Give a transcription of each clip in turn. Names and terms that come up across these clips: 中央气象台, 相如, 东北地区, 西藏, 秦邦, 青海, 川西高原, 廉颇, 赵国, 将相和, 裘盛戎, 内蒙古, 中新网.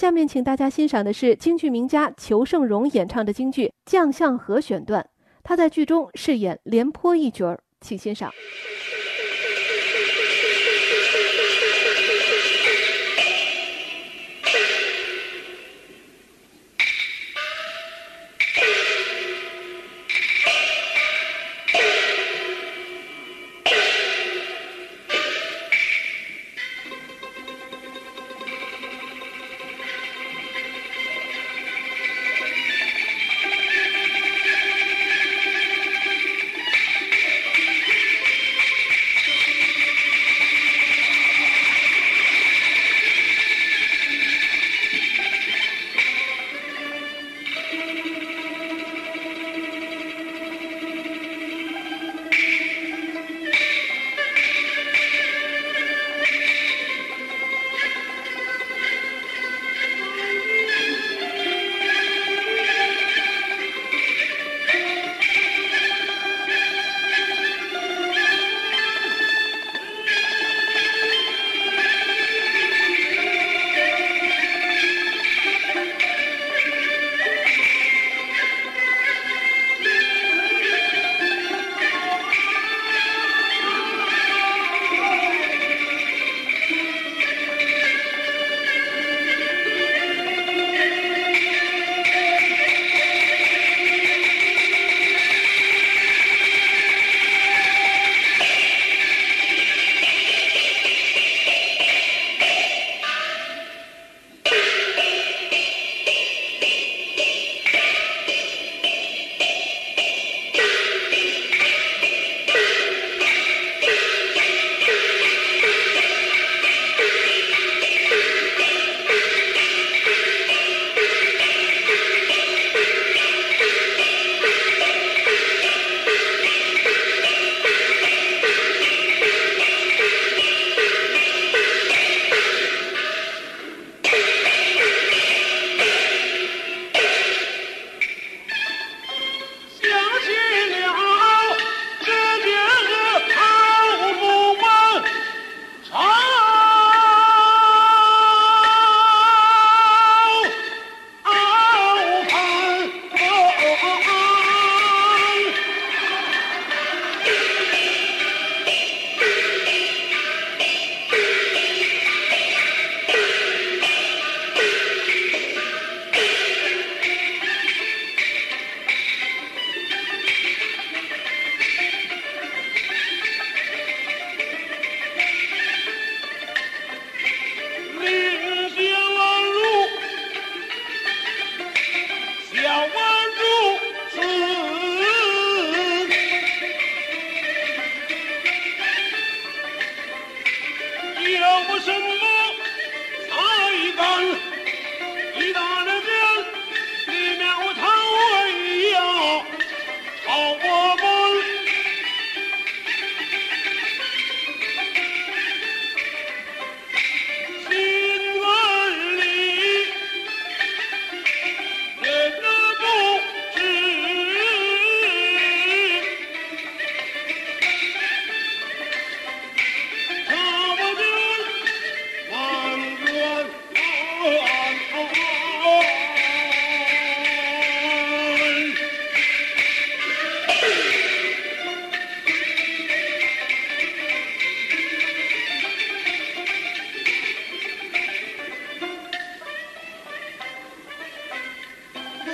下面请大家欣赏的是京剧名家裘盛戎演唱的京剧《将相和》选段，他在剧中饰演廉颇一角，请欣赏。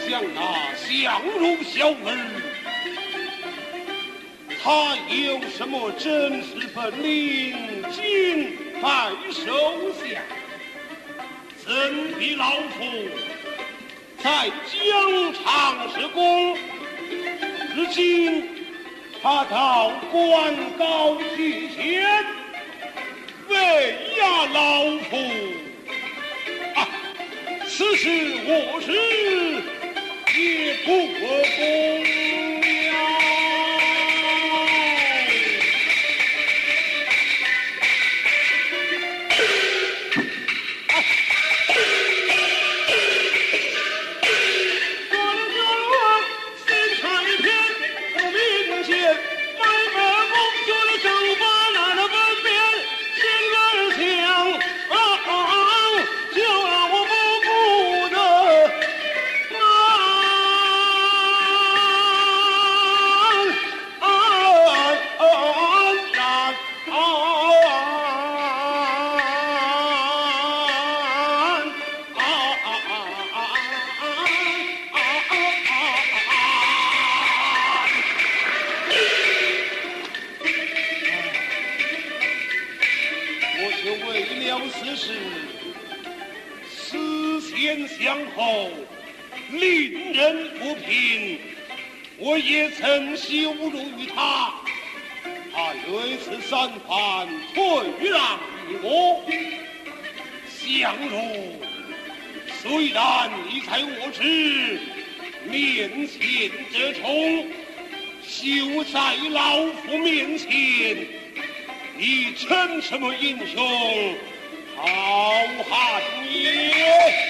像那相如小儿，他有什么真实本领？尽在手下，怎比老夫在疆场施功？如今他到官高居前，为压老夫啊！此事我是。 也不过功。前相候，令人不平。我也曾羞辱于他，他有一次三番退让于我。相如，虽然你才我知，面前这虫，休在老夫面前。你称什么英雄？ 好汉也！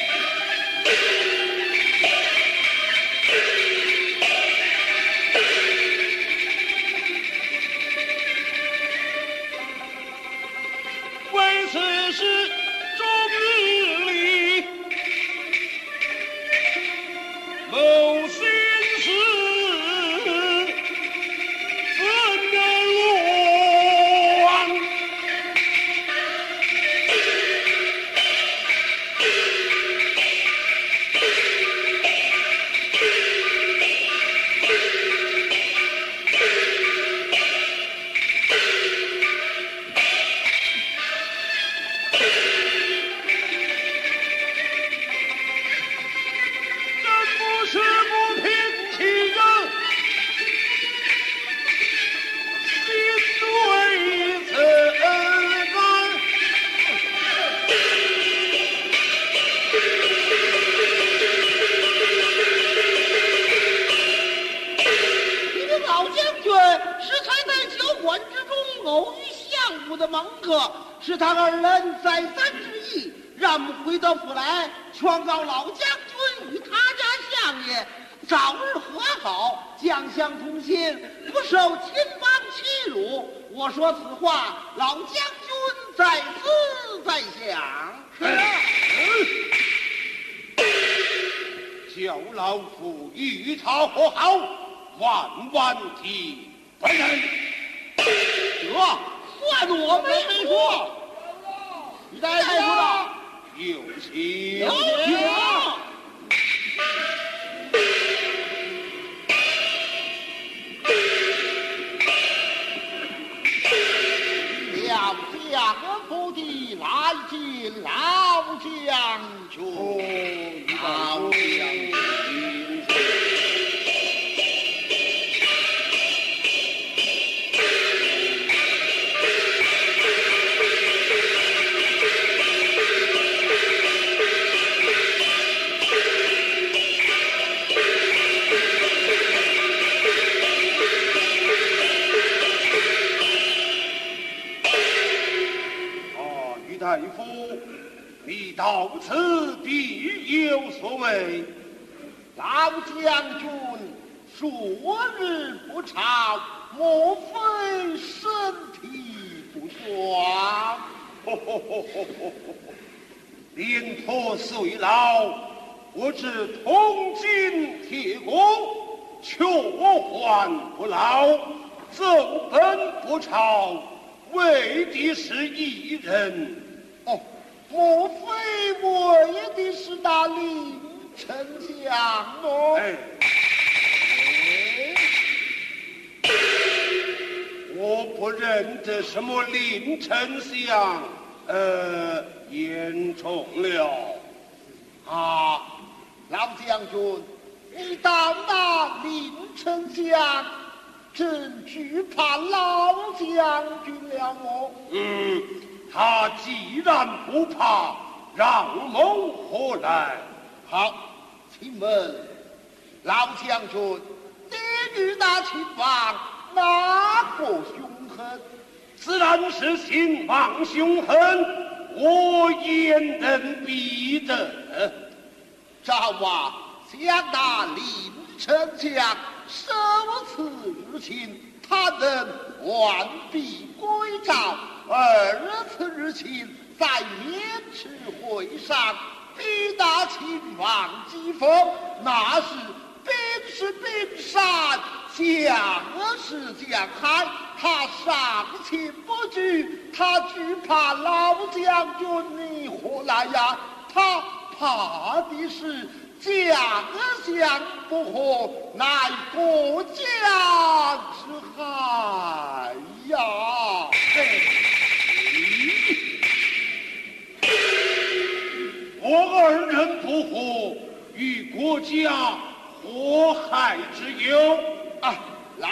我二人不虎，与国家祸害之忧啊！老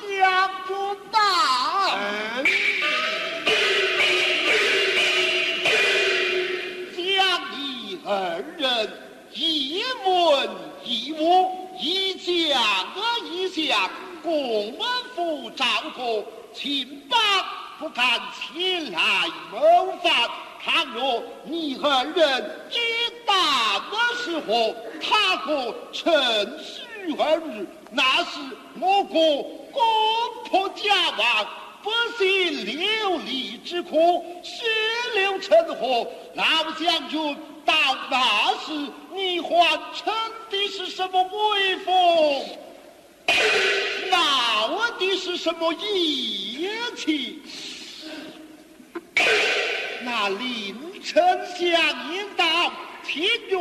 将不到。二人一文一武，一将一将，共奔赴赵国，秦邦不敢前来谋反。倘若你二人知道的时候，他国趁虚而入，那是我国国破家亡，百姓流离之苦，血流成河。老将军，到那时你还称的是什么威风？闹的是什么义气？那凌丞相引导，情愿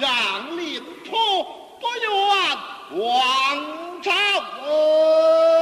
让廉颇，不愿王昭文。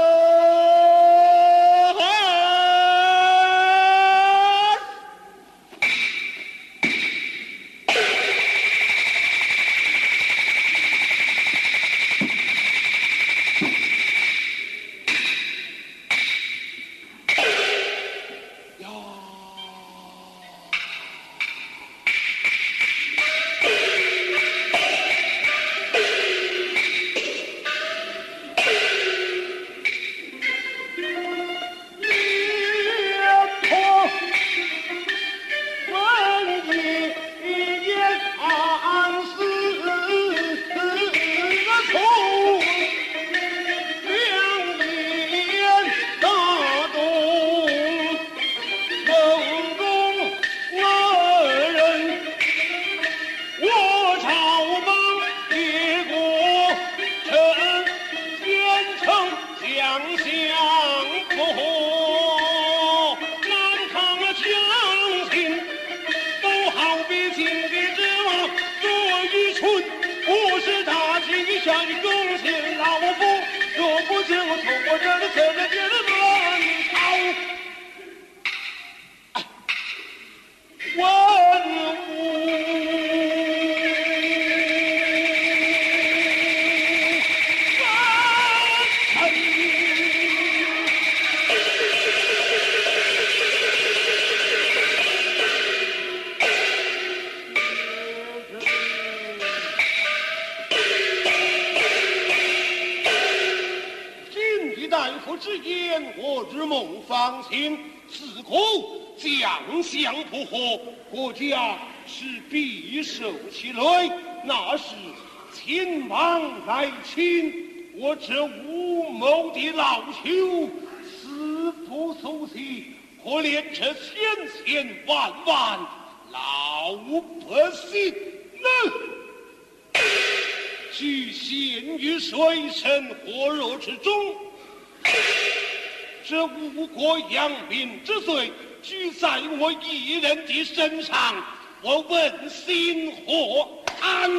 身上，我问心何安？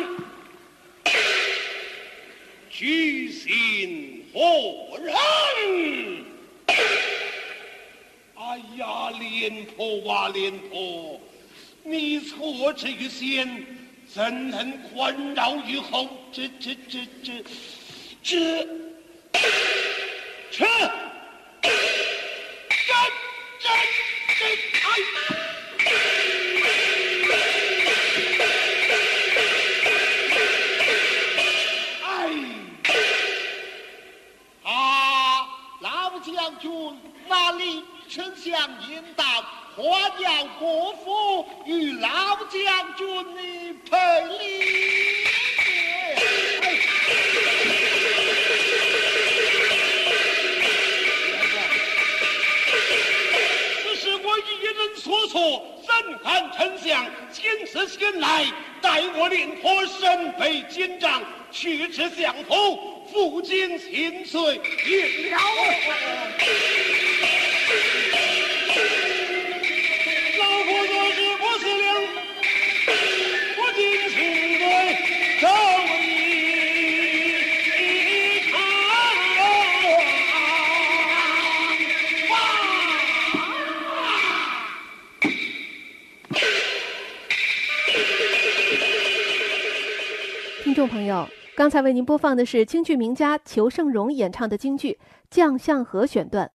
居心何忍？哎呀，廉颇啊，廉颇，你错之于先，怎能宽饶于后？这！将军，那凌丞相引导，还要国父与老将军你赔礼节。这是我一人所错，怎敢丞相亲自前来，待我廉颇身背金杖，去之相扑。负荆请罪也了，老夫做事不思量，负荆请罪受一场罚。听众朋友，刚才为您播放的是京剧名家裘盛戎演唱的京剧《将相和》选段。